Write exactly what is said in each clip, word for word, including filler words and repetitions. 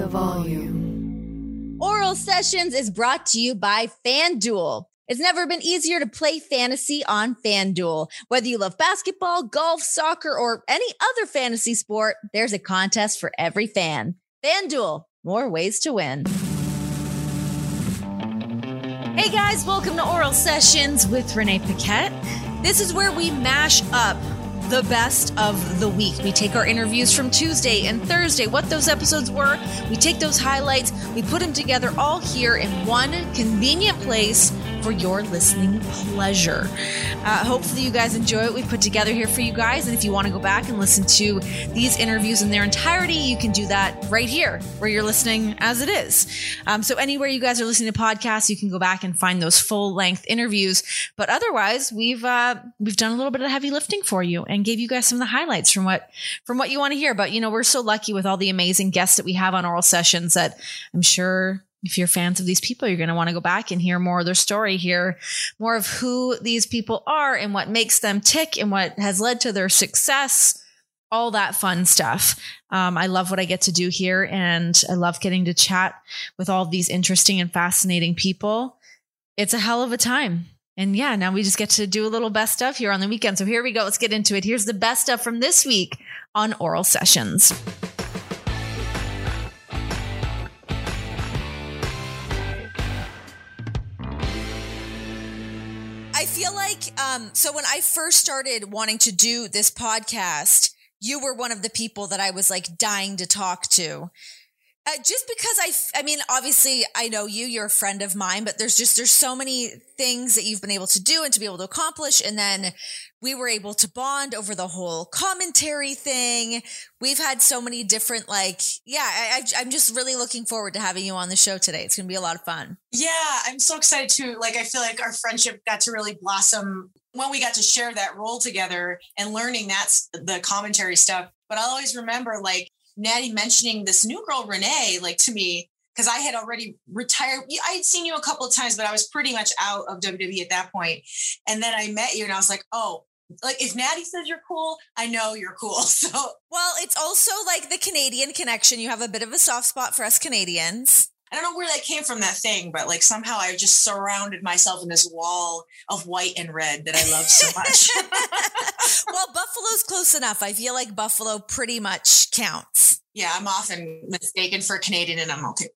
the volume. Oral Sessions is brought to you by FanDuel. It's never been easier to play fantasy on FanDuel. Whether you love basketball, golf, soccer, or any other fantasy sport, there's a contest for every fan. FanDuel, more ways to win. Hey guys, welcome to Oral Sessions with Renee Paquette. This is where we mash up the best of the week. We take our interviews from Tuesday and Thursday, what those episodes were. We take those highlights. We put them together all here in one convenient place for your listening pleasure. Uh, hopefully you guys enjoy what we put together here for you guys. And if you want to go back and listen to these interviews in their entirety, you can do that right here where you're listening as it is. Um, so anywhere you guys are listening to podcasts, you can go back and find those full length interviews. But otherwise, we've uh, we've done a little bit of heavy lifting for you and gave you guys some of the highlights from what from what you want to hear. But, you know, we're so lucky with all the amazing guests that we have on Oral Sessions that I'm sure if you're fans of these people, you're going to want to go back and hear more of their story, hear more of who these people are and what makes them tick and what has led to their success, all that fun stuff. Um, I love what I get to do here, and I love getting to chat with all these interesting and fascinating people. It's a hell of a time. And yeah, now we just get to do a little best stuff here on the weekend. So here we go. Let's get into it. Here's the best stuff from this week on Oral Sessions. I feel like, um, so when I first started wanting to do this podcast, you were one of the people that I was like dying to talk to. Uh, just because I, I mean, obviously I know you, you're a friend of mine, but there's just, there's so many things that you've been able to do and to be able to accomplish. And then we were able to bond over the whole commentary thing. We've had so many different, like, yeah, I, I, I'm just really looking forward to having you on the show today. It's going to be a lot of fun. Yeah. I'm so excited too. Like, I feel like our friendship got to really blossom when we got to share that role together and learning that's the commentary stuff. But I'll always remember, like, Natty mentioning this new girl, Renee, like, to me, because I had already retired. I had seen you a couple of times, but I was pretty much out of W W E at that point. And then I met you and I was like, oh, like, if Natty says you're cool, I know you're cool. So, well, it's also like the Canadian connection. You have a bit of a soft spot for us Canadians. I don't know where that came from, that thing, but like somehow I just surrounded myself in this wall of white and red that I love so much. Well, Buffalo's close enough. I feel like Buffalo pretty much counts. Yeah, I'm often mistaken for Canadian and I'm okay.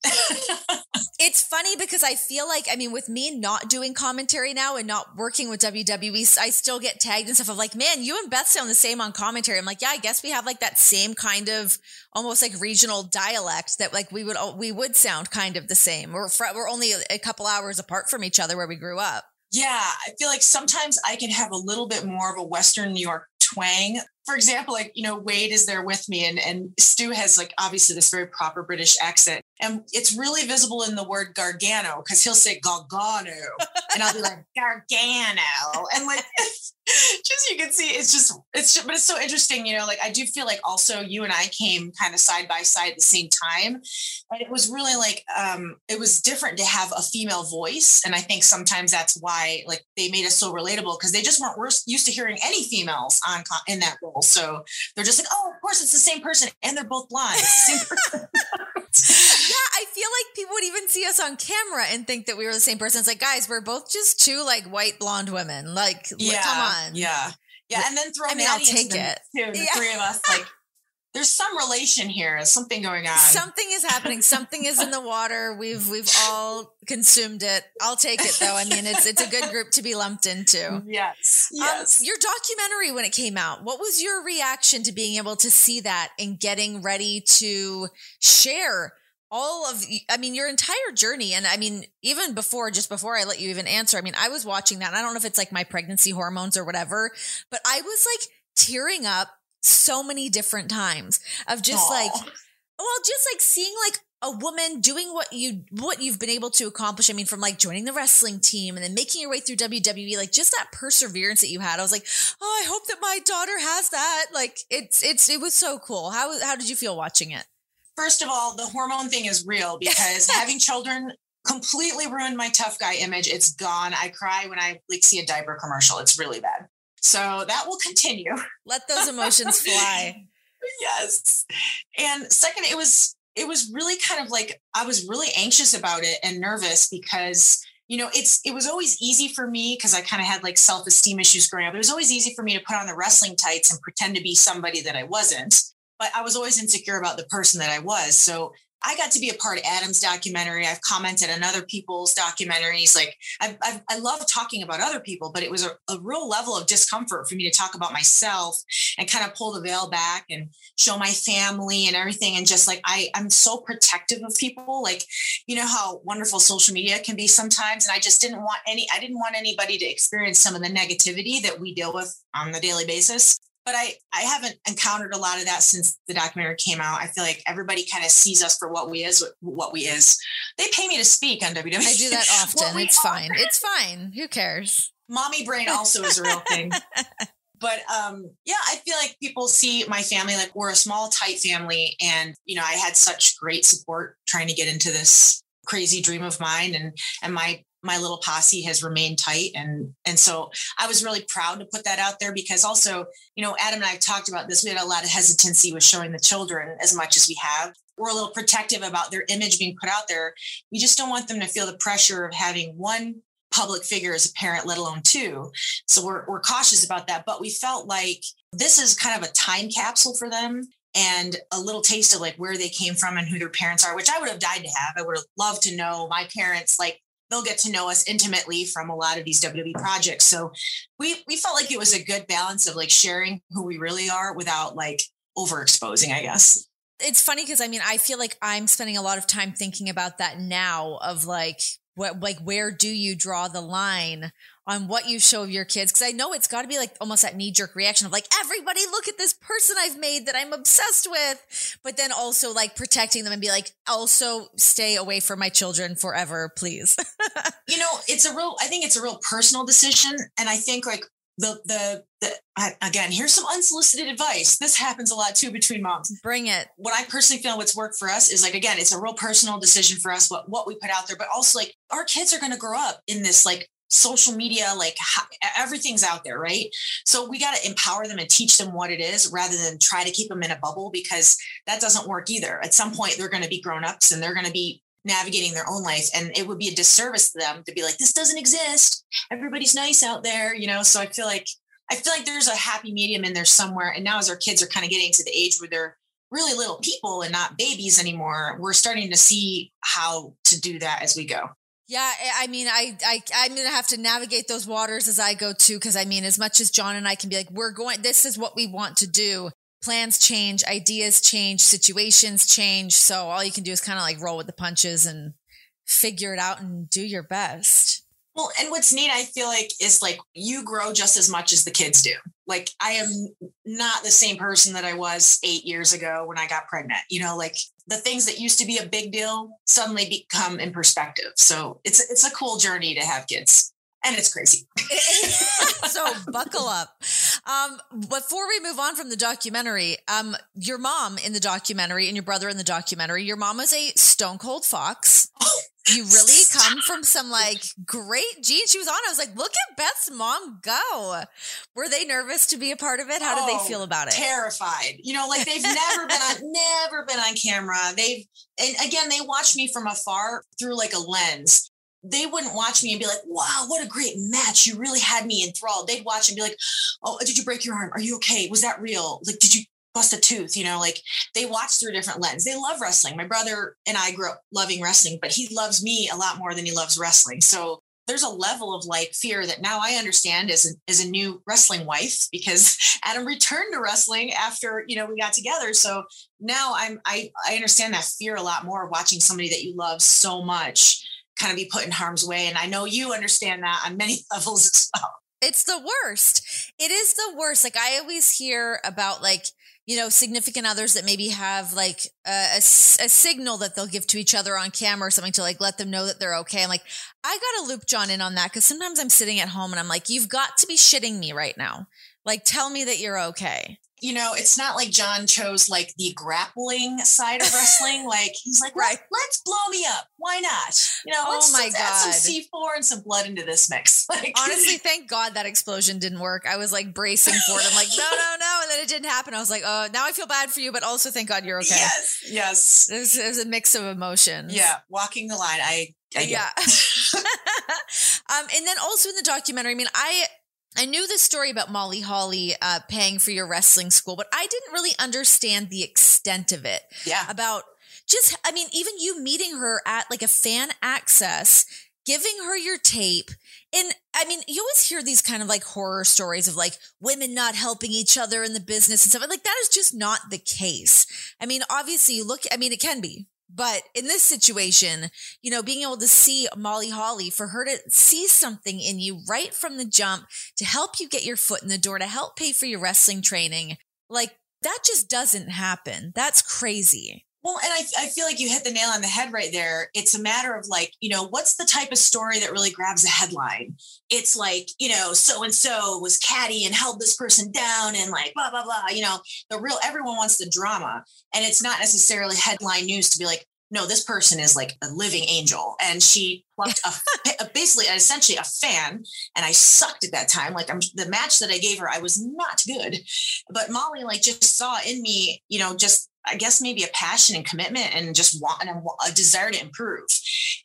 It's funny because I feel like, I mean, with me not doing commentary now and not working with W W E, I still get tagged and stuff of like, man, you and Beth sound the same on commentary. I'm like, yeah, I guess we have like that same kind of almost like regional dialect that like we would, we would sound kind of the same. We're, fr- we're only a couple hours apart from each other where we grew up. Yeah. I feel like sometimes I can have a little bit more of a Western New York twang. For example, like, you know, Wade is there with me and, and Stu has like obviously this very proper British accent. And it's really visible in the word Gargano because he'll say Gargano and I'll be like Gargano. And like, just, you can see, it's just, it's just, but it's so interesting, you know, like I do feel like also you and I came kind of side by side at the same time. And it was really like, um, it was different to have a female voice. And I think sometimes that's why like they made us so relatable because they just weren't worse, used to hearing any females on in that role. So they're just like, oh, of course it's the same person. And they're both blind. Same person. Yeah, I feel like people would even see us on camera and think that we were the same person. It's like, guys, we're both just two like white blonde women. Like, yeah, come on. Yeah. Yeah. And then throw I mean, I'll take it. Too, the yeah. three of us, like, there's some relation here. Something going on. Something is happening. Something is in the water. We've we've all consumed it. I'll take it though. I mean, it's it's a good group to be lumped into. Yes. Yes. Um, your documentary when it came out, what was your reaction to being able to see that and getting ready to share all of, I mean, your entire journey? And I mean, even before, just before I let you even answer, I mean, I was watching that and I don't know if it's like my pregnancy hormones or whatever, but I was like tearing up so many different times of just Aww. like, well, just like seeing like a woman doing what you, what you've been able to accomplish. I mean, from like joining the wrestling team and then making your way through W W E, like just that perseverance that you had. I was like, oh, I hope that my daughter has that. Like it's, it's, it was so cool. How, how did you feel watching it? First of all, the hormone thing is real because having children completely ruined my tough guy image. It's gone. I cry when I like see a diaper commercial. It's really bad. So that will continue. Let those emotions fly. Yes. And second, it was it was really kind of like, I was really anxious about it and nervous because, you know, it's, it was always easy for me because I kind of had like self-esteem issues growing up. It was always easy for me to put on the wrestling tights and pretend to be somebody that I wasn't, but I was always insecure about the person that I was. So I got to be a part of Adam's documentary. I've commented on other people's documentaries. Like I've, I've, I love talking about other people, but it was a, a real level of discomfort for me to talk about myself and kind of pull the veil back and show my family and everything. And just like, I, I'm so protective of people. Like, you know how wonderful social media can be sometimes. And I just didn't want any, I didn't want anybody to experience some of the negativity that we deal with on the daily basis. But I, I haven't encountered a lot of that since the documentary came out. I feel like everybody kind of sees us for what we is, what we is. They pay me to speak on W W E. I do that often. It's are. fine. It's fine. Who cares? Mommy brain also is a real thing. But um, yeah, I feel like people see my family, like we're a small, tight family. And, you know, I had such great support trying to get into this crazy dream of mine. And, and my, my little posse has remained tight. And, and so I was really proud to put that out there because also, you know, Adam and I have talked about this. We had a lot of hesitancy with showing the children as much as we have. We're a little protective about their image being put out there. We just don't want them to feel the pressure of having one public figure as a parent, let alone two. So we're, we're cautious about that, but we felt like this is kind of a time capsule for them and a little taste of like where they came from and who their parents are, which I would have died to have. I would have loved to know my parents, like, they'll get to know us intimately from a lot of these W W E projects. So we, we felt like it was a good balance of like sharing who we really are without like overexposing, I guess. It's funny because I mean, I feel like I'm spending a lot of time thinking about that now of like, what, like, where do you draw the line on what you show your kids? Because I know it's got to be like almost that knee jerk reaction of like, everybody look at this person I've made that I'm obsessed with. But then also like protecting them and be like, also stay away from my children forever, please. You know, it's a real, I think it's a real personal decision. And I think like the, the, the I, again, here's some unsolicited advice. This happens a lot too between moms. Bring it. What I personally feel what's worked for us is like, again, it's a real personal decision for us, what, what we put out there, but also like our kids are going to grow up in this, like, social media, like everything's out there, right? So we got to empower them and teach them what it is rather than try to keep them in a bubble because that doesn't work either. At some point, they're going to be grown-ups and they're going to be navigating their own life. And it would be a disservice to them to be like, this doesn't exist. Everybody's nice out there, you know? So I feel like, I feel like there's a happy medium in there somewhere. And now as our kids are kind of getting to the age where they're really little people and not babies anymore, we're starting to see how to do that as we go. Yeah, I mean, I, I, I'm going to have to navigate those waters as I go too, because I mean, as much as John and I can be like, we're going, this is what we want to do. Plans change, ideas change, situations change. So all you can do is kind of like roll with the punches and figure it out and do your best. Well, and what's neat, I feel like, is like you grow just as much as the kids do. Like I am not the same person that I was eight years ago when I got pregnant, you know, like the things that used to be a big deal suddenly become in perspective. So it's, it's a cool journey to have kids and it's crazy. So buckle up. Um, before we move on from the documentary, um, your mom in the documentary and your brother in the documentary, your mom is a stone cold fox. You really come from some like great gene. She was on. I was like, look at Beth's mom go. Were they nervous to be a part of it? How oh, did they feel about it? Terrified. You know, like they've never been on, never been on camera. They've, and again, they watched me from afar through like a lens. They wouldn't watch me and be like, wow, what a great match. You really had me enthralled. They'd watch and be like, oh, did you break your arm? Are you okay? Was that real? Like, did you bust a tooth? You know, like they watch through a different lens. They love wrestling. My brother and I grew up loving wrestling, but he loves me a lot more than he loves wrestling. So there's a level of like fear that now I understand as a, as a new wrestling wife, because Adam returned to wrestling after, you know, we got together. So now I'm, I, I understand that fear a lot more, watching somebody that you love so much kind of be put in harm's way. And I know you understand that on many levels as well. It's the worst. It is the worst. Like I always hear about like, you know, significant others that maybe have like a, a, a signal that they'll give to each other on camera or something to like let them know that they're okay. I'm like, I got to loop John in on that because sometimes I'm sitting at home and I'm like, you've got to be shitting me right now. Like, tell me that you're okay. you know, it's not like John chose like the grappling side of wrestling. Like he's like, right, let's blow me up. Why not? You know, let's, oh my let's God. add some C four and some blood into this mix. Like, honestly, thank God that explosion didn't work. I was like bracing for it. I'm like, no, no, no. And then it didn't happen. I was like, oh, now I feel bad for you, but also thank God you're okay. Yes. Yes. It was, it was a mix of emotions. Yeah. Walking the line. I, I get yeah. um, and then also in the documentary, I mean, I, I knew the story about Molly Holly uh, paying for your wrestling school, but I didn't really understand the extent of it. Yeah. About just, I mean, even you meeting her at like a fan access, giving her your tape. And I mean, you always hear these kind of like horror stories of like women not helping each other in the business and stuff. Like that is just not the case. I mean, obviously you look, I mean, it can be. But in this situation, you know, being able to see Molly Holly, for her to see something in you right from the jump to help you get your foot in the door, to help pay for your wrestling training, like that just doesn't happen. That's crazy. Well, and I, I feel like you hit the nail on the head right there. It's a matter of like, you know, what's the type of story that really grabs a headline? It's like, you know, so-and-so was catty and held this person down and like, blah, blah, blah. You know, the real, everyone wants the drama. And it's not necessarily headline news to be like, no, this person is like a living angel. And she plucked a, basically, essentially a fan. And I sucked at that time. Like I'm, the match that I gave her, I was not good. But Molly like just saw in me, you know, just, I guess maybe a passion and commitment and just want and a desire to improve.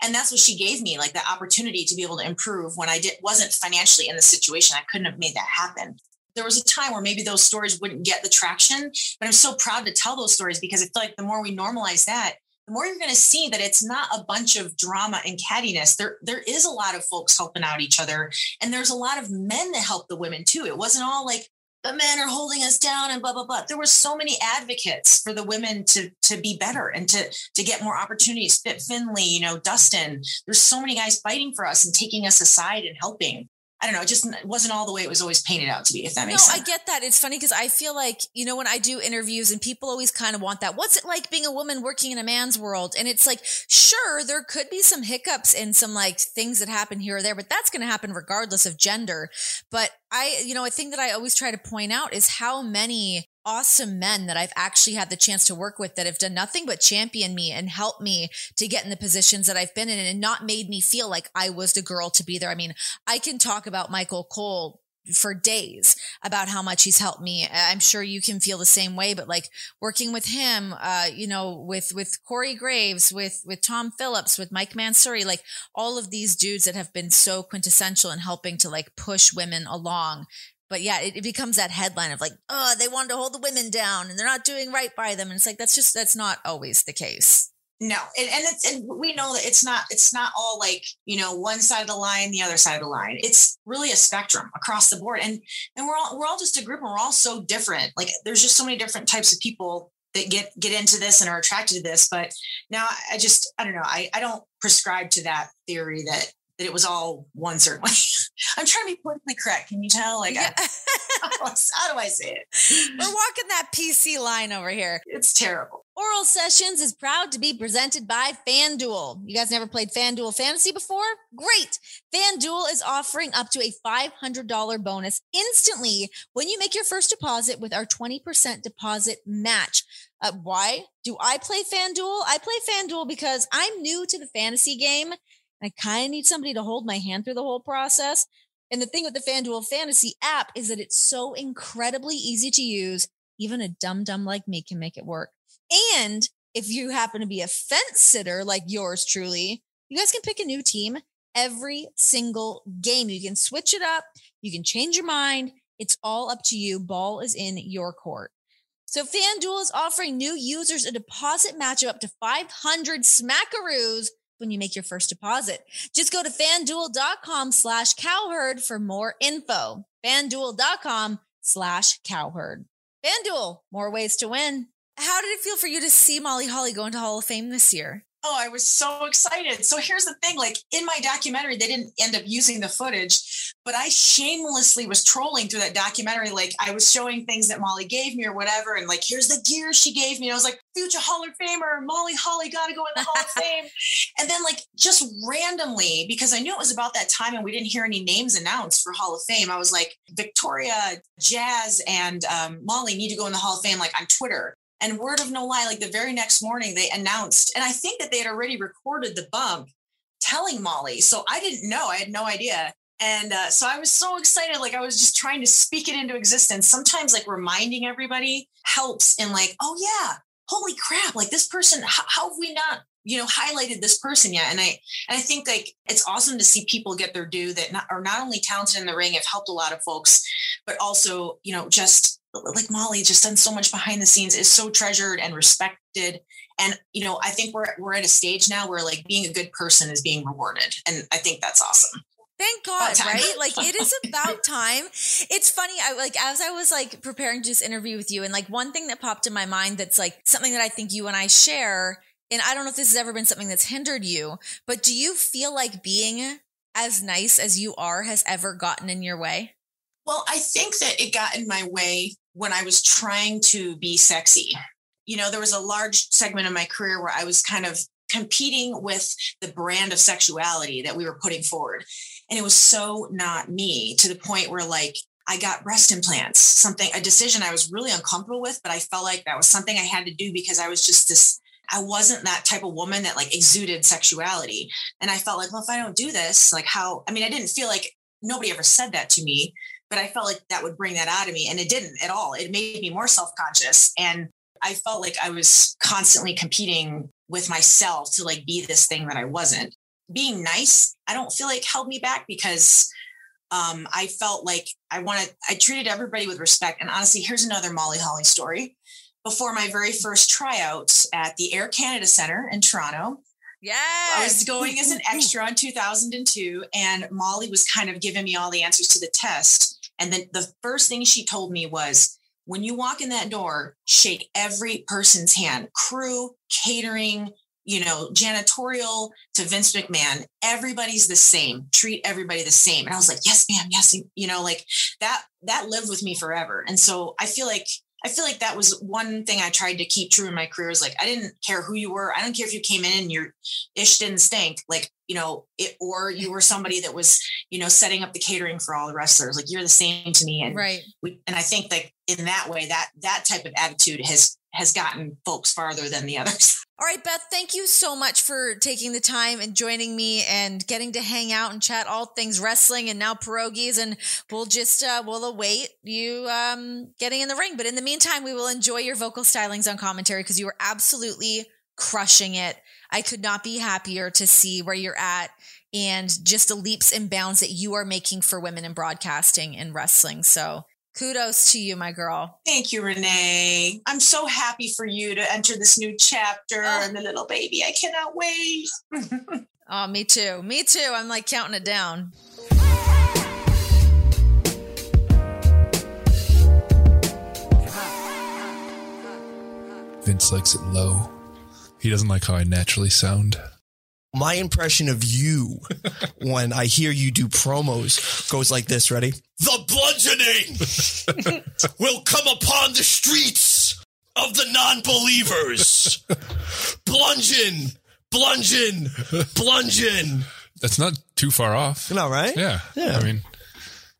And that's what she gave me, like the opportunity to be able to improve when I did, wasn't financially in the situation. I couldn't have made that happen. There was a time where maybe those stories wouldn't get the traction, but I'm so proud to tell those stories because I feel like the more we normalize that, the more you're going to see that it's not a bunch of drama and cattiness. There, there is a lot of folks helping out each other. And there's a lot of men that help the women too. It wasn't all like, the men are holding us down and blah, blah, blah. There were so many advocates for the women to, to be better and to, to get more opportunities. Fit Finley, you know, Dustin, there's so many guys fighting for us and taking us aside and helping. I don't know. It just wasn't all the way it was always painted out to be, if that makes no, sense. No, I get that. It's funny because I feel like, you know, when I do interviews and people always kind of want that, what's it like being a woman working in a man's world? And it's like, sure, there could be some hiccups and some like things that happen here or there, but that's going to happen regardless of gender. But I, you know, a thing that I always try to point out is how many awesome men that I've actually had the chance to work with that have done nothing but champion me and help me to get in the positions that I've been in and not made me feel like I was the girl to be there. I mean, I can talk about Michael Cole for days about how much he's helped me. I'm sure you can feel the same way, but like working with him, uh, you know, with, with Corey Graves, with, with Tom Phillips, with Mike Mansuri, like all of these dudes that have been so quintessential in helping to like push women along. But yeah, it, it becomes that headline of like, oh, they wanted to hold the women down and they're not doing right by them. And it's like, that's just, that's not always the case. No. And, and it's, and we know that it's not, it's not all like, you know, one side of the line, the other side of the line. It's really a spectrum across the board. And, and we're all, we're all just a group and we're all so different. Like there's just so many different types of people that get, get into this and are attracted to this. But now I just, I don't know. I, I don't prescribe to that theory that, that it was all one certain way. I'm trying to be politically correct. Can you tell? Like, yeah. I, how do I say it? We're walking that P C line over here. It's terrible. Oral Sessions is proud to be presented by FanDuel. You guys never played FanDuel Fantasy before? Great. FanDuel is offering up to a five hundred dollars bonus instantly when you make your first deposit with our twenty percent deposit match. Uh, why do I play FanDuel? I play FanDuel because I'm new to the fantasy game. I kind of need somebody to hold my hand through the whole process. And the thing with the FanDuel Fantasy app is that it's so incredibly easy to use. Even a dum-dum like me can make it work. And if you happen to be a fence sitter like yours truly, you guys can pick a new team every single game. You can switch it up. You can change your mind. It's all up to you. Ball is in your court. So FanDuel is offering new users a deposit match of up to five hundred smackaroos when you make your first deposit. Just go to fanduel.com slash cowherd for more info. Fanduel.com slash cowherd. FanDuel, more ways to win. How did it feel for you to see Molly Holly go into Hall of Fame this year? Oh, I was so excited. So here's the thing, like in my documentary, they didn't end up using the footage, but I shamelessly was trolling through that documentary. Like I was showing things that Molly gave me or whatever. And like, here's the gear she gave me. And I was like, future Hall of Famer, Molly Holly, got to go in the Hall of Fame. And then like just randomly, because I knew it was about that time and we didn't hear any names announced for Hall of Fame. I was like, Victoria, Jazz, and um, Molly need to go in the Hall of Fame, like on Twitter. And word of no lie, like the very next morning they announced, and I think that they had already recorded the bump telling Molly. So I didn't know, I had no idea. And uh, so I was so excited. Like I was just trying to speak it into existence. Sometimes like reminding everybody helps in like, oh yeah, holy crap. Like this person, how, how have we not, you know, highlighted this person yet? And I, and I think like, it's awesome to see people get their due that not, are not only talented in the ring, have helped a lot of folks, but also, you know, just like Molly just done so much behind the scenes, is so treasured and respected. And, you know, I think we're, we're at a stage now where like being a good person is being rewarded. And I think that's awesome. Thank God, right? Like it is about time. It's funny. I like, as I was like preparing to this interview with you, and like one thing that popped in my mind, that's like something that I think you and I share, and I don't know if this has ever been something that's hindered you, but do you feel like being as nice as you are has ever gotten in your way? Well, I think that it got in my way when I was trying to be sexy. You know, there was a large segment of my career where I was kind of competing with the brand of sexuality that we were putting forward. And it was so not me, to the point where like I got breast implants, something, a decision I was really uncomfortable with, but I felt like that was something I had to do because I was just this, I wasn't that type of woman that like exuded sexuality. And I felt like, well, if I don't do this, like how, I mean, I didn't feel like, nobody ever said that to me, but I felt like that would bring that out of me. And it didn't at all. It made me more self-conscious. And I felt like I was constantly competing with myself to like be this thing that I wasn't. Being nice, I don't feel like held me back because um, I felt like I wanted, I treated everybody with respect. And honestly, here's another Molly Holly story. Before my very first tryouts at the Air Canada Centre in Toronto, yeah, I was going as an extra in two thousand two, and Molly was kind of giving me all the answers to the test. And then the first thing she told me was, when you walk in that door, shake every person's hand, crew, catering, you know, janitorial to Vince McMahon, everybody's the same, treat everybody the same. And I was like, yes, ma'am. Yes. You know, like that, that lived with me forever. And so I feel like, I feel like that was one thing I tried to keep true in my career is like, I didn't care who you were. I don't care if you came in and your ish didn't stink, like, you know, it, or you were somebody that was, you know, setting up the catering for all the wrestlers. Like you're the same to me. And right. We, and I think like in that way, that, that type of attitude has, has gotten folks farther than the others. All right, Beth, thank you so much for taking the time and joining me and getting to hang out and chat all things wrestling and now pierogies. And we'll just, uh, we'll await you um, getting in the ring. But in the meantime, we will enjoy your vocal stylings on commentary because you were absolutely crushing it. I could not be happier to see where you're at and just the leaps and bounds that you are making for women in broadcasting and wrestling. So kudos to you, my girl. Thank you, Renee. I'm so happy for you to enter this new chapter oh. and the little baby. I cannot wait. Oh, me too. Me too. I'm like counting it down. Vince likes it low. He doesn't like how I naturally sound. My impression of you when I hear you do promos goes like this. Ready? The bludgeoning will come upon the streets of the non-believers. Plunge in, plunge in, plunge in. That's not too far off. You're not right? Yeah. Yeah. I mean,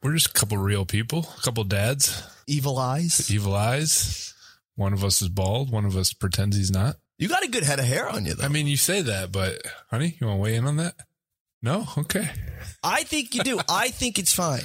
we're just a couple real people, a couple dads. Evil eyes. Evil eyes. One of us is bald. One of us pretends he's not. You got a good head of hair on you, though. I mean, you say that, but honey, you want to weigh in on that? No? Okay. I think you do. I think it's fine.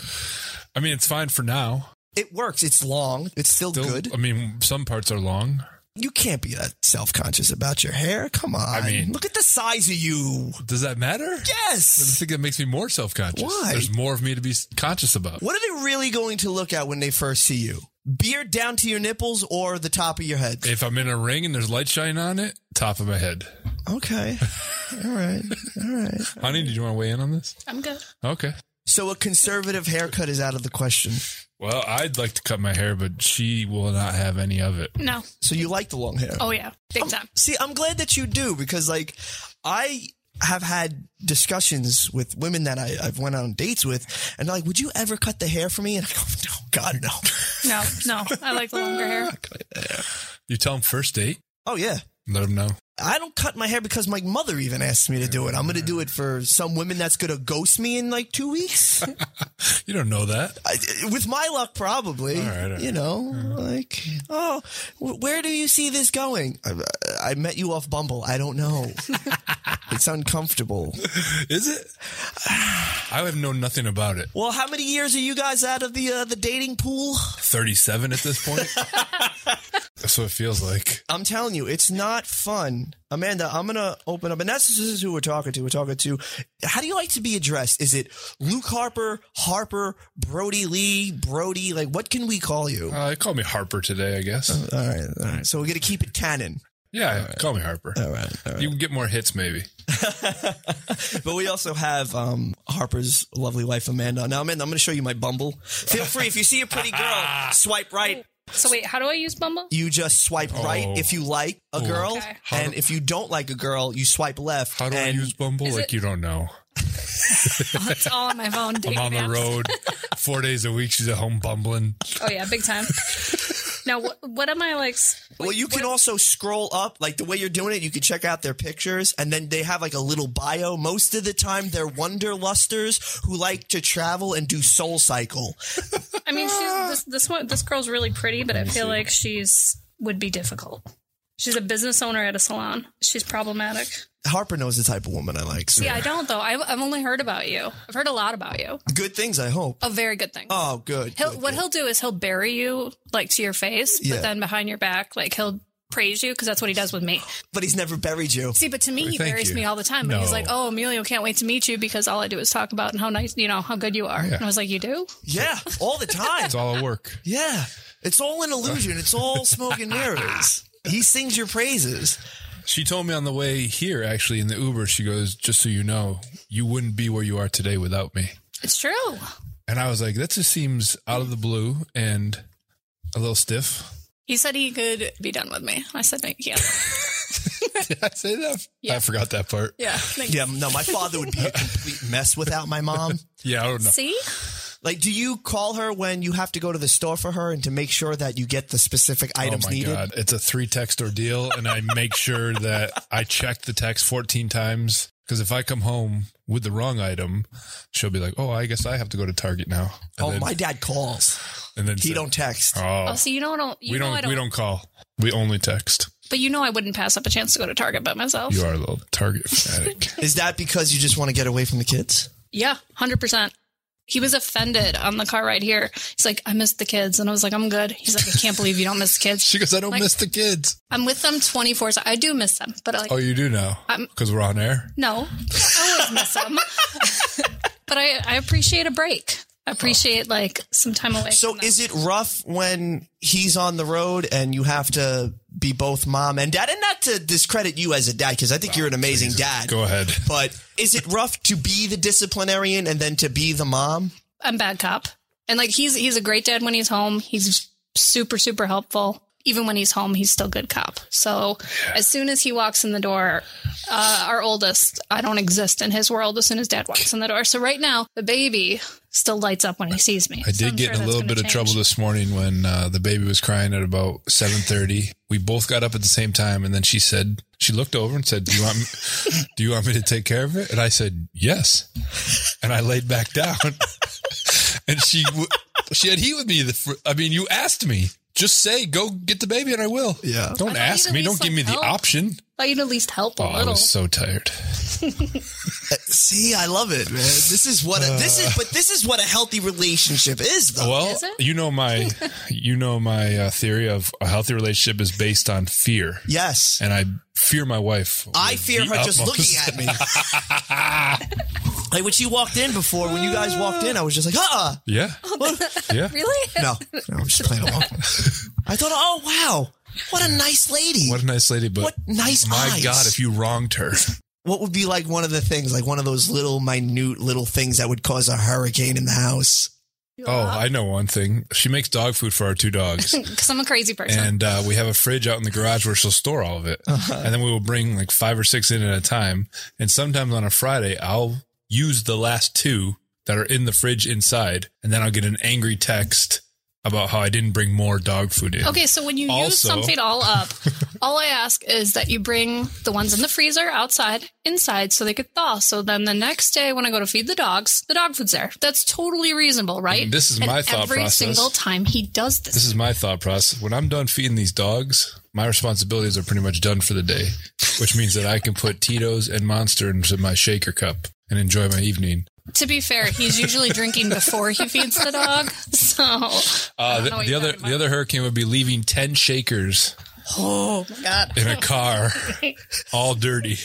I mean, it's fine for now. It works. It's long. It's still, still good. I mean, some parts are long. You can't be that self-conscious about your hair. Come on. I mean, look at the size of you. Does that matter? Yes. I think that makes me more self-conscious. Why? There's more of me to be conscious about. What are they really going to look at when they first see you? Beard down to your nipples or the top of your head? If I'm in a ring and there's light shine on it, top of my head. Okay. All right. All right. Honey, did you want to weigh in on this? I'm good. Okay. So a conservative haircut is out of the question. Well, I'd like to cut my hair, but she will not have any of it. No. So you like the long hair? Oh, yeah. Big time. See, I'm glad that you do, because, like, I have had discussions with women that I, I've went on dates with, and they're like, would you ever cut the hair for me? And I go, no, God, no. No, no. I like the longer hair. You tell them first date? Oh, yeah. Let them know. I don't cut my hair because my mother even asks me to do it. I'm going to do it for some women that's going to ghost me in like two weeks. You don't know that. I, with my luck, probably. All right, all right. You know, uh-huh. like, oh, where do you see this going? I, I met you off Bumble. I don't know. It's uncomfortable. Is it? I have known nothing about it. Well, how many years are you guys out of the uh, the dating pool? thirty-seven at this point. That's what it feels like. I'm telling you, it's not fun. Amanda, I'm going to open up, and that's this is who we're talking to. We're talking to, how do you like to be addressed? Is it Luke Harper, Harper, Brody Lee, Brody? Like, what can we call you? Uh, they call me Harper today, I guess. Uh, all right. All right. So we're going to keep it canon. Yeah, right. Call me Harper. All right, all right. You can get more hits, maybe. But we also have um, Harper's lovely wife, Amanda. Now, Amanda, I'm going to show you my Bumble. Feel free. If you see a pretty girl, swipe right. So wait, how do I use Bumble? You just swipe oh. right if you like a Ooh. girl. Okay. And do, if you don't like a girl, you swipe left. How do and I use Bumble? Like it, you don't know. It's all on my phone. I'm on the road four days a week. She's at home bumbling. Oh, yeah, big time. Now, what, what am I like? What, well, you can also scroll up. Like, the way you're doing it, you can check out their pictures, and then they have, like, a little bio. Most of the time, they're wanderlusters who like to travel and do Soul Cycle. I mean, she's, this this, one, this girl's really pretty, but I feel like she's would be difficult. She's a business owner at a salon. She's problematic. Harper knows the type of woman I like. So. Yeah, I don't, though. I've, I've only heard about you. I've heard a lot about you. Good things, I hope. Oh, very good things. Oh, good. He'll, good what good. He'll do is he'll bury you, like, to your face, yeah. but then behind your back, like, he'll praise you, because that's what he does with me. But he's never buried you. See, but to me, well, he buries you. me all the time. No. And he's like, oh, Emilio, can't wait to meet you, because all I do is talk about and how nice, you know, how good you are. Yeah. And I was like, you do? Yeah, all the time. It's all at work. Yeah. It's all an illusion. It's all smoke and mirrors. He sings your praises. She told me on the way here, actually, in the Uber, she goes, just so you know, you wouldn't be where you are today without me. It's true. And I was like, that just seems out of the blue and a little stiff. He said he could be done with me. I said, yeah. Did I say that? Yeah. I forgot that part. Yeah. Thanks. Yeah. No, my father would be a complete mess without my mom. Yeah, I don't know. See? Like, do you call her when you have to go to the store for her and to make sure that you get the specific items needed? Oh, my God. It's a three-text ordeal, and I make sure that I check the text fourteen times, because if I come home with the wrong item, she'll be like, oh, I guess I have to go to Target now. And oh, then, my dad calls. And then he says, don't text. Oh, oh, so you don't, don't, you we, know don't, I don't we don't call. We only text. But you know I wouldn't pass up a chance to go to Target by myself. You are a little Target fanatic. Is that because you just want to get away from the kids? Yeah, one hundred percent. He was offended on the car ride here. He's like, I missed the kids. And I was like, I'm good. He's like, I can't believe you don't miss the kids. She goes, I don't like, miss the kids. I'm with them twenty-four seven. I do miss them. But like, oh, you do now? Because we're on air? No. I always miss them. But I, I appreciate a break. I appreciate, like, some time away. So is it rough when he's on the road and you have to be both mom and dad? And not to discredit you as a dad, because I think oh, you're an amazing Jesus. dad. Go ahead. But is it rough to be the disciplinarian and then to be the mom? I'm bad cop. And, like, he's he's a great dad when he's home. He's super, super helpful. Even when he's home, he's still good cop. So as soon as he walks in the door, uh, our oldest, I don't exist in his world as soon as dad walks in the door. So right now, the baby still lights up when he sees me. I did so get sure in a little bit change. of trouble this morning when uh, the baby was crying at about seven thirty. We both got up at the same time, and then she said, she looked over and said, do you want me, do you want me to take care of it? And I said, yes. And I laid back down. And she she had heat with me. The, I mean, you asked me. Just say, go get the baby, and I will. Yeah. Don't ask me. Don't give me the option. I thought you'd at least help a little. Oh, I was so tired. See, I love it, man. This is what a, uh, this is, but this is what a healthy relationship is, though. Well, is you know my, you know my uh, theory of a healthy relationship is based on fear. Yes, and I fear my wife. I fear her utmost. Just looking at me. Like when she walked in before, when you guys walked in, I was just like, uh-uh. Yeah. Well, yeah. Really? No. No, I'm just playing along. I thought, oh, wow. What a nice lady. What a nice lady, but what nice my eyes. God, if you wronged her. What would be like one of the things, like one of those little minute little things that would cause a hurricane in the house? Oh, love. I know one thing. She makes dog food for our two dogs. Because I'm a crazy person. And uh, we have a fridge out in the garage where she'll store all of it. Uh-huh. And then we will bring like five or six in at a time. And sometimes on a Friday, I'll use the last two that are in the fridge inside. And then I'll get an angry text about how I didn't bring more dog food in. Okay, so when you also, use something all up, all I ask is that you bring the ones in the freezer outside, inside, so they could thaw. So then the next day when I go to feed the dogs, the dog food's there. That's totally reasonable, right? And this is and my thought every process. Every single time he does this. This is my thought process. When I'm done feeding these dogs, my responsibilities are pretty much done for the day, which means that I can put Tito's and Monster into my shaker cup and enjoy my evening. To be fair, he's usually drinking before he feeds the dog. So uh, the, the other the other hurricane would be leaving ten shakers. Oh my God! In a car, all dirty.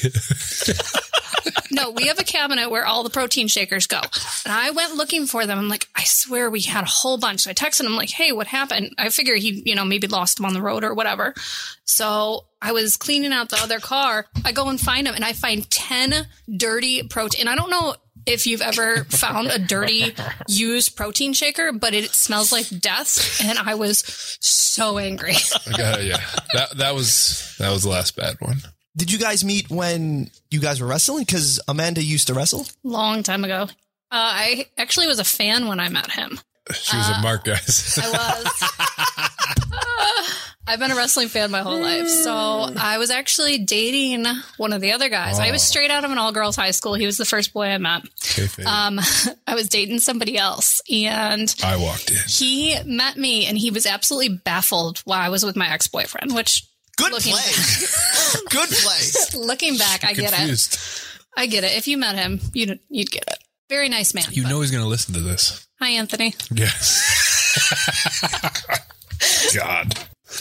No, we have a cabinet where all the protein shakers go. And I went looking for them. I'm like, I swear we had a whole bunch. So I texted him like, hey, what happened? I figure he, you know, maybe lost them on the road or whatever. So I was cleaning out the other car. I go and find them and I find ten dirty protein. And I don't know if you've ever found a dirty used protein shaker, but it smells like death. And I was so angry. Okay, yeah, that, that was that was the last bad one. Did you guys meet when you guys were wrestling? Because Amanda used to wrestle? Long time ago. Uh, I actually was a fan when I met him. She was uh, a mark, guys. I was. uh, I've been a wrestling fan my whole life. So I was actually dating one of the other guys. Oh. I was straight out of an all-girls high school. He was the first boy I met. Okay, um, I was dating somebody else. And I walked in. He met me, and he was absolutely baffled while I was with my ex-boyfriend, which... Good Looking play. Good play. Looking back, I get Confused. it. I get it. If you met him, you'd, you'd get it. Very nice man. You but. know he's going to listen to this. Hi, Anthony. Yes. God.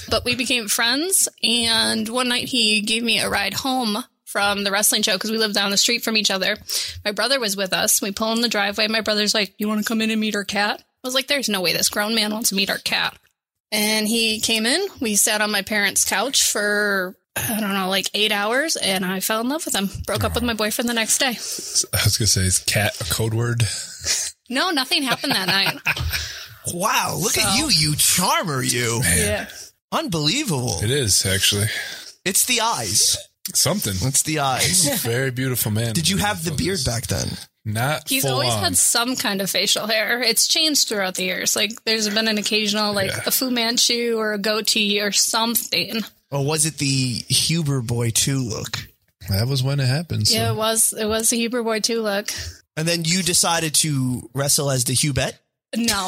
But we became friends, and one night he gave me a ride home from the wrestling show because we lived down the street from each other. My brother was with us. We pull in the driveway. My brother's like, you want to come in and meet our cat? I was like, there's no way this grown man wants to meet our cat. And he came in, we sat on my parents' couch for, I don't know, like eight hours, and I fell in love with him. Broke up with my boyfriend the next day. I was going to say, is cat a code word? No, nothing happened that night. Wow, look so. at you, you charmer, you. Man. Yeah. Unbelievable. It is, actually. It's the eyes. Something. It's the eyes. Very beautiful man. Did you have the beard back then? Not He's always on. had some kind of facial hair. It's changed throughout the years. Like there's been an occasional like yeah. a Fu Manchu or a goatee or something. Or was it the Huber Boy two look? That was when it happened. So. Yeah, it was. It was the Huber Boy two look. And then you decided to wrestle as the Hubert? No.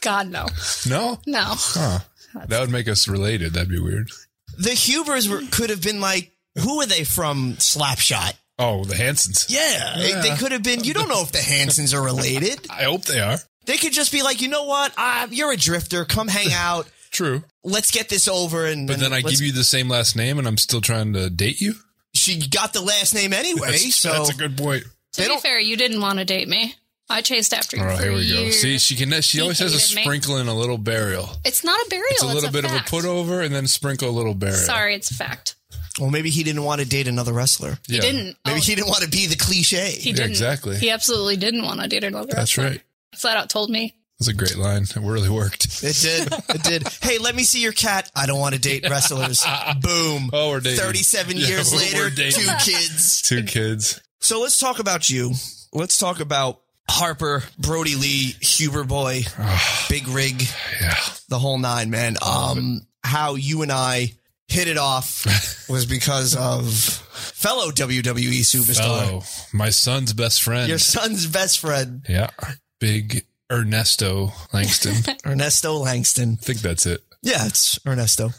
God, no. No? No. Huh. That would make us related. That'd be weird. The Hubers were, could have been like, who are they from Slapshot? Oh, the Hansons. Yeah, yeah. They, they could have been. You don't know if the Hansons are related. I hope they are. They could just be like, you know what? Uh, you're a drifter. Come hang out. True. Let's get this over. And But and then I give you the same last name and I'm still trying to date you? She got the last name anyway. That's, so that's a good point. To be fair, you didn't want to date me. I chased after you. All right, for here we years. go. See, she can. She he always has a sprinkle me. and a little burial. It's not a burial. It's a little it's a bit fact. of a put over and then sprinkle a little burial. Sorry, it's a fact. Well, maybe he didn't want to date another wrestler. He yeah. didn't. Maybe oh, he didn't want to be the cliche. He didn't. Yeah, exactly. He absolutely didn't want to date another That's wrestler. That's right. Flat out told me. That's a great line. It really worked. It did. It did. Hey, let me see your cat. I don't want to date wrestlers. Boom. Oh, we're dating. thirty-seven yeah, years later, dating. two kids. two kids. So let's talk about you. Let's talk about Harper, Brody Lee, Huber Boy, Big Rig, yeah. the whole nine, man. Um, how you and I hit it off was because of fellow W W E superstar. Oh, my son's best friend. Your son's best friend. Yeah. Big Ernesto Langston. Ernesto Langston. I think that's it. Yeah, it's Ernesto.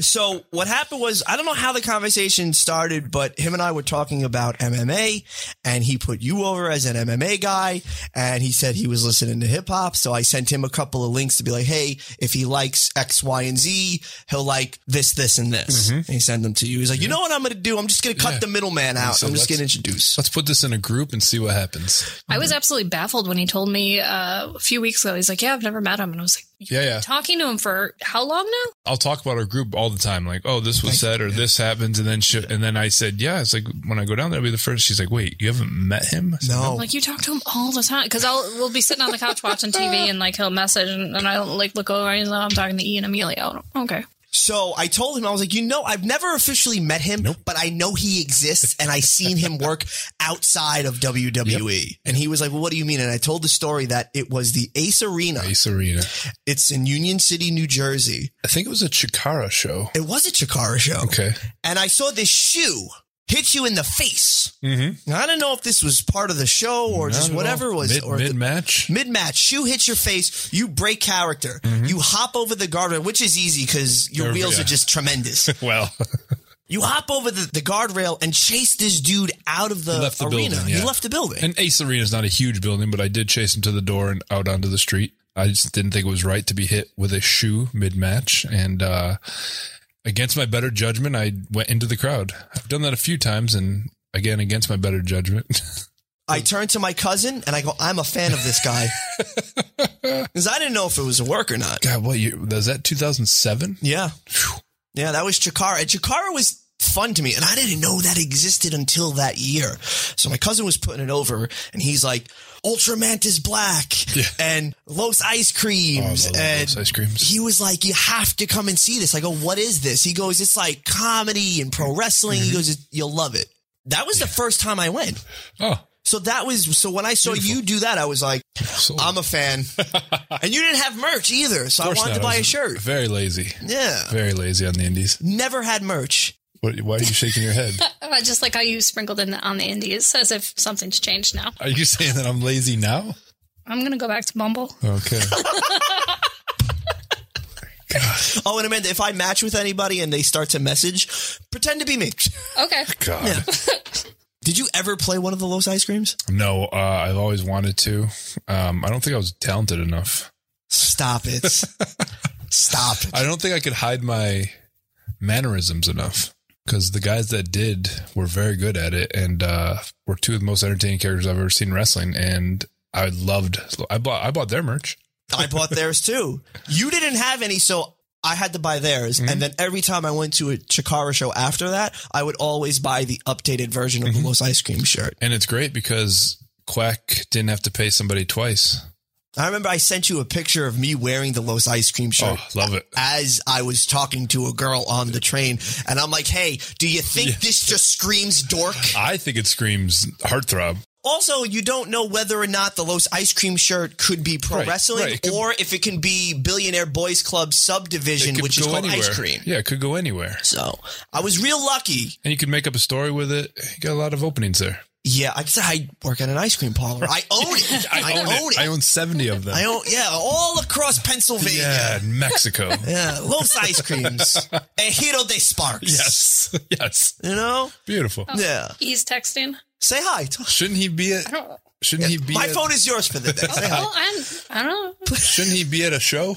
So what happened was, I don't know how the conversation started, but him and I were talking about M M A, and he put you over as an M M A guy, and he said he was listening to hip-hop, so I sent him a couple of links to be like, hey, if he likes X, Y, and Z, he'll like this, this, and this. Mm-hmm. And he sent them to you. He's like, you yeah. know what I'm going to do? I'm just going to cut yeah. the middleman out. So I'm just going to introduce. Let's put this in a group and see what happens. I was absolutely baffled when he told me uh, a few weeks ago. He's like, yeah, I've never met him. And I was like, yeah, yeah. talking to him for for how long now? I'll talk about our group all the time. Like, oh, this was said or this happens. And then she, and then I said, yeah, it's like when I go down there, I'll be the first. She's like, wait, you haven't met him? I said, no. no. Like, you talk to him all the time. Because I'll we'll be sitting on the couch watching T V and like he'll message and, and I'll like look over and he's like, I'm talking to Ian Amelia. Okay. So I told him, I was like, you know, I've never officially met him, nope. but I know he exists and I've seen him work outside of W W E. Yep. And he was like, well, what do you mean? And I told the story that it was the Ace Arena. Ace Arena. It's in Union City, New Jersey. I think it was a Chikara show. It was a Chikara show. Okay. And I saw this shoe hit you in the face. Mm-hmm. Now, I don't know if this was part of the show or Not just whatever it was. Mid, or mid-match? Mid-match. Shoe hits your face. You break character. Mm-hmm. You hop over the guardrail, which is easy because your there, wheels yeah. are just tremendous. well... You hop over the, the guardrail and chase this dude out of the, he left the arena. Building, yeah. You left the building. And Ace Arena is not a huge building, but I did chase him to the door and out onto the street. I just didn't think it was right to be hit with a shoe mid-match. And uh, against my better judgment, I went into the crowd. I've done that a few times, and again, against my better judgment. I turned to my cousin, and I go, I'm a fan of this guy. Because I didn't know if it was a work or not. God, what year? Was that two thousand seven? Yeah. Whew. Yeah, that was Chikara. And Chikara was fun to me, and I didn't know that existed until that year. So my cousin was putting it over, and he's like, Ultra Mantis Black yeah. and Los Ice Creams. Oh, and Los Ice Creams. He was like, you have to come and see this. I go, what is this? He goes, it's like comedy and pro wrestling. Mm-hmm. He goes, you'll love it. That was yeah. the first time I went. Oh. So that was, so when I saw Beautiful. you do that, I was like, Sold. I'm a fan. And you didn't have merch either. So I wanted not. to buy a shirt. Very lazy. Yeah. Very lazy on the indies. Never had merch. What, why are you shaking your head? I just like how you sprinkled in the, on the indies as if something's changed now. Are you saying that I'm lazy now? I'm going to go back to Bumble. Okay. God. Oh, and Amanda, if I match with anybody and they start to message, pretend to be me. Okay. God. Yeah. Did you ever play one of the Los Ice Creams? No, uh, I've always wanted to. Um, I don't think I was talented enough. Stop it. Stop it. I don't think I could hide my mannerisms enough because the guys that did were very good at it and uh, were two of the most entertaining characters I've ever seen in wrestling. And I loved, I bought, I bought their merch. I bought theirs too. You didn't have any, so I had to buy theirs, mm-hmm. and then every time I went to a Chikara show after that, I would always buy the updated version of mm-hmm. the Los Ice Cream shirt. And it's great because Quack didn't have to pay somebody twice. I remember I sent you a picture of me wearing the Los Ice Cream shirt. Oh, love it. As I was talking to a girl on the train, and I'm like, hey, do you think yeah. this just screams dork? I think it screams heartthrob. Also, you don't know whether or not the Los Ice Cream shirt could be pro right, wrestling right. Could, or if it can be Billionaire Boys Club subdivision, which is called anywhere. Ice Cream. Yeah, it could go anywhere. So I was real lucky. And you could make up a story with it. You got a lot of openings there. Yeah, I said I work at an ice cream parlor. I own it. I, I own, own it. it. I own seventy of them. I own, yeah, all across Pennsylvania. Yeah, Mexico. Yeah, Los Ice Creams. Ejido de Sparks. Yes, yes. You know? Beautiful. Oh, yeah. He's texting. Say hi. Shouldn't he be at... I don't, shouldn't yeah, he be My at, phone is yours for the day. Say hi. I'm, I don't know. Shouldn't he be at a show?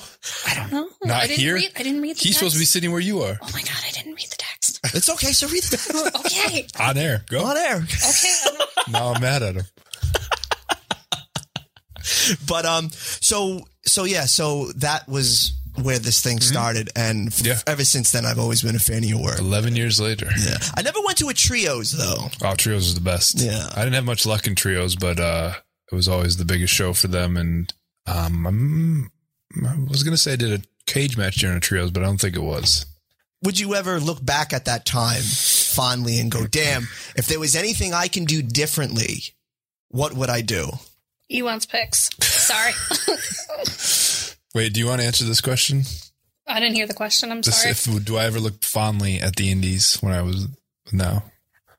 I don't know. Not I didn't here? Read, I didn't read the He's text. He's supposed to be sitting where you are. Oh, my God. I didn't read the text. It's okay. So read the text. Okay. On air. Go. On air. Okay. Now I'm mad at him. But, um, so, so yeah, so that was where this thing mm-hmm. started, and f- yeah. ever since then I've always been a fan of your work. Eleven years later. Yeah. I never went to a trios though. Oh, trios is the best. Yeah. I didn't have much luck in trios, but uh, it was always the biggest show for them, and um, I'm, I was going to say I did a cage match during a trios, but I don't think it was. Would you ever look back at that time fondly and go, damn, if there was anything I can do differently, what would I do? You want picks. Sorry. Wait, do you want to answer this question? I didn't hear the question. I'm sorry. If, do I ever look fondly at the indies when I was... No.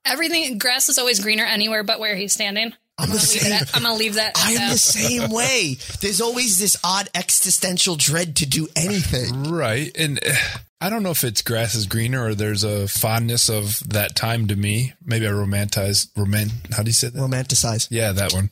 Everything... Grass is always greener anywhere but where he's standing. I'm, I'm going to leave that. I am the same way. There's always this odd existential dread to do anything. Right. And I don't know if it's grass is greener or there's a fondness of that time to me. Maybe I romanticize... Roman, how do you say that? Romanticize. Yeah, that one.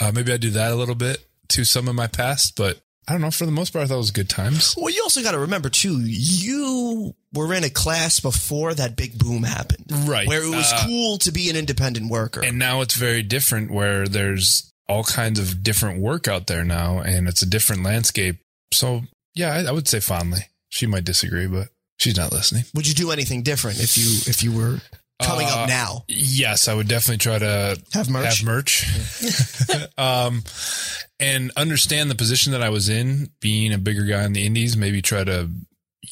Uh, maybe I do that a little bit to some of my past, but... I don't know. For the most part, I thought it was good times. Well, you also got to remember, too, you were in a class before that big boom happened. Right. Where it was uh, cool to be an independent worker. And now it's very different where there's all kinds of different work out there now, and it's a different landscape. So, yeah, I, I would say fondly. She might disagree, but she's not listening. Would you do anything different if you if you were coming uh, up now? Yes, I would definitely try to have merch. Have merch. um, and understand the position that I was in, being a bigger guy in the indies, maybe try to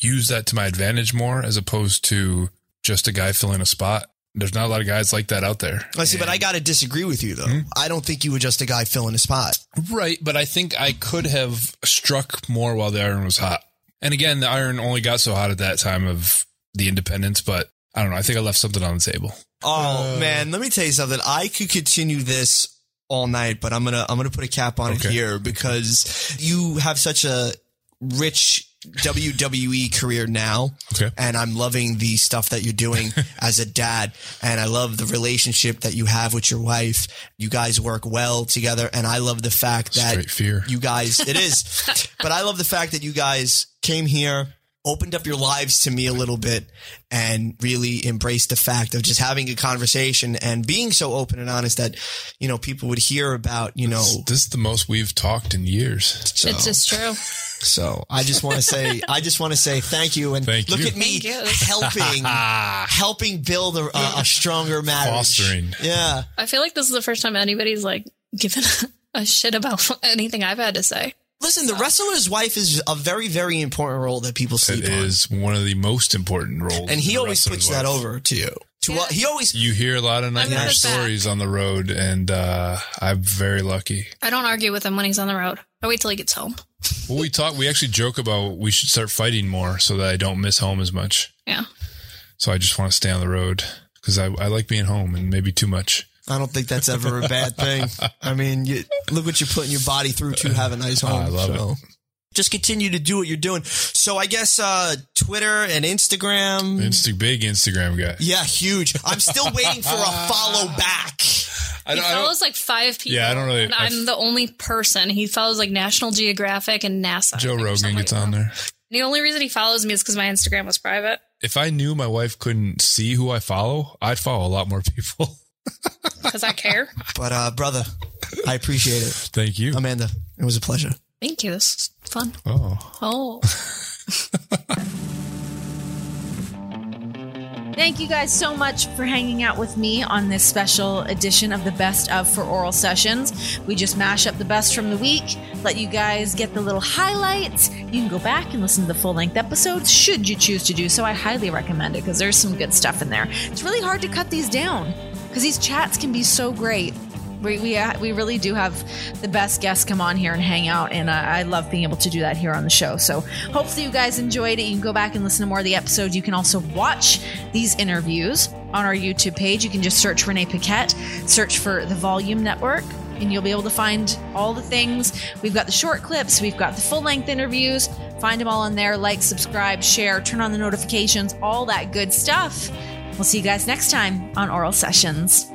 use that to my advantage more as opposed to just a guy filling a spot. There's not a lot of guys like that out there. I see, and, but I got to disagree with you, though. Mm-hmm. I don't think you were just a guy filling a spot. Right, but I think I could have struck more while the iron was hot. And again, the iron only got so hot at that time of the independence, but I don't know. I think I left something on the table. Oh, uh, man, let me tell you something. I could continue this all night, but I'm going to I'm gonna put a cap on okay. it here because you have such a rich W W E career now, okay. and I'm loving the stuff that you're doing as a dad, and I love the relationship that you have with your wife. You guys work well together, and I love the fact that Straight fear. you guys, it is, but I love the fact that you guys came here, opened up your lives to me a little bit, and really embraced the fact of just having a conversation and being so open and honest that, you know, people would hear about, you know, this, this is the most we've talked in years. So. It's just true. So I just want to say, I just want to say thank you. And thank look you. at me helping, helping build a, a, a stronger marriage. Fostering. Yeah. I feel like this is the first time anybody's like given a shit about anything I've had to say. Listen, the wrestler's wife is a very, very important role that people sleep on. It is one of the most important roles. And he always puts that over to you. To yeah. all, he always You hear a lot of nightmare stories on the road, and uh, I'm very lucky. I don't argue with him when he's on the road. I wait till he gets home. Well, we talk. We actually joke about we should start fighting more so that I don't miss home as much. Yeah. So I just want to stay on the road because I, I like being home and maybe too much. I don't think that's ever a bad thing. I mean, you, look what you're putting your body through to have a nice home. I love so. it. Just continue to do what you're doing. So I guess uh, Twitter and Instagram. Insta- big Instagram guy. Yeah, huge. I'm still waiting for a follow back. I don't, he follows I don't, like five people. Yeah, I don't really. And I'm I've, the only person. He follows like National Geographic and NASA. Joe Rogan gets like on there. The only reason he follows me is because my Instagram was private. If I knew my wife couldn't see who I follow, I'd follow a lot more people. Because I care. But, uh, brother, I appreciate it. Thank you. Amanda, it was a pleasure. Thank you. This is fun. Oh. Oh. Thank you guys so much for hanging out with me on this special edition of the Best of for Oral Sessions. We just mash up the best from the week, let you guys get the little highlights. You can go back and listen to the full-length episodes should you choose to do so. I highly recommend it because there's some good stuff in there. It's really hard to cut these down. Because these chats can be so great. We we, uh, we really do have the best guests come on here and hang out. And uh, I love being able to do that here on the show. So hopefully you guys enjoyed it. You can go back and listen to more of the episode. You can also watch these interviews on our YouTube page. You can just search Renee Paquette. Search for the Volume Network. And you'll be able to find all the things. We've got the short clips. We've got the full-length interviews. Find them all on there. Like, subscribe, share, turn on the notifications. All that good stuff. We'll see you guys next time on Oral Sessions.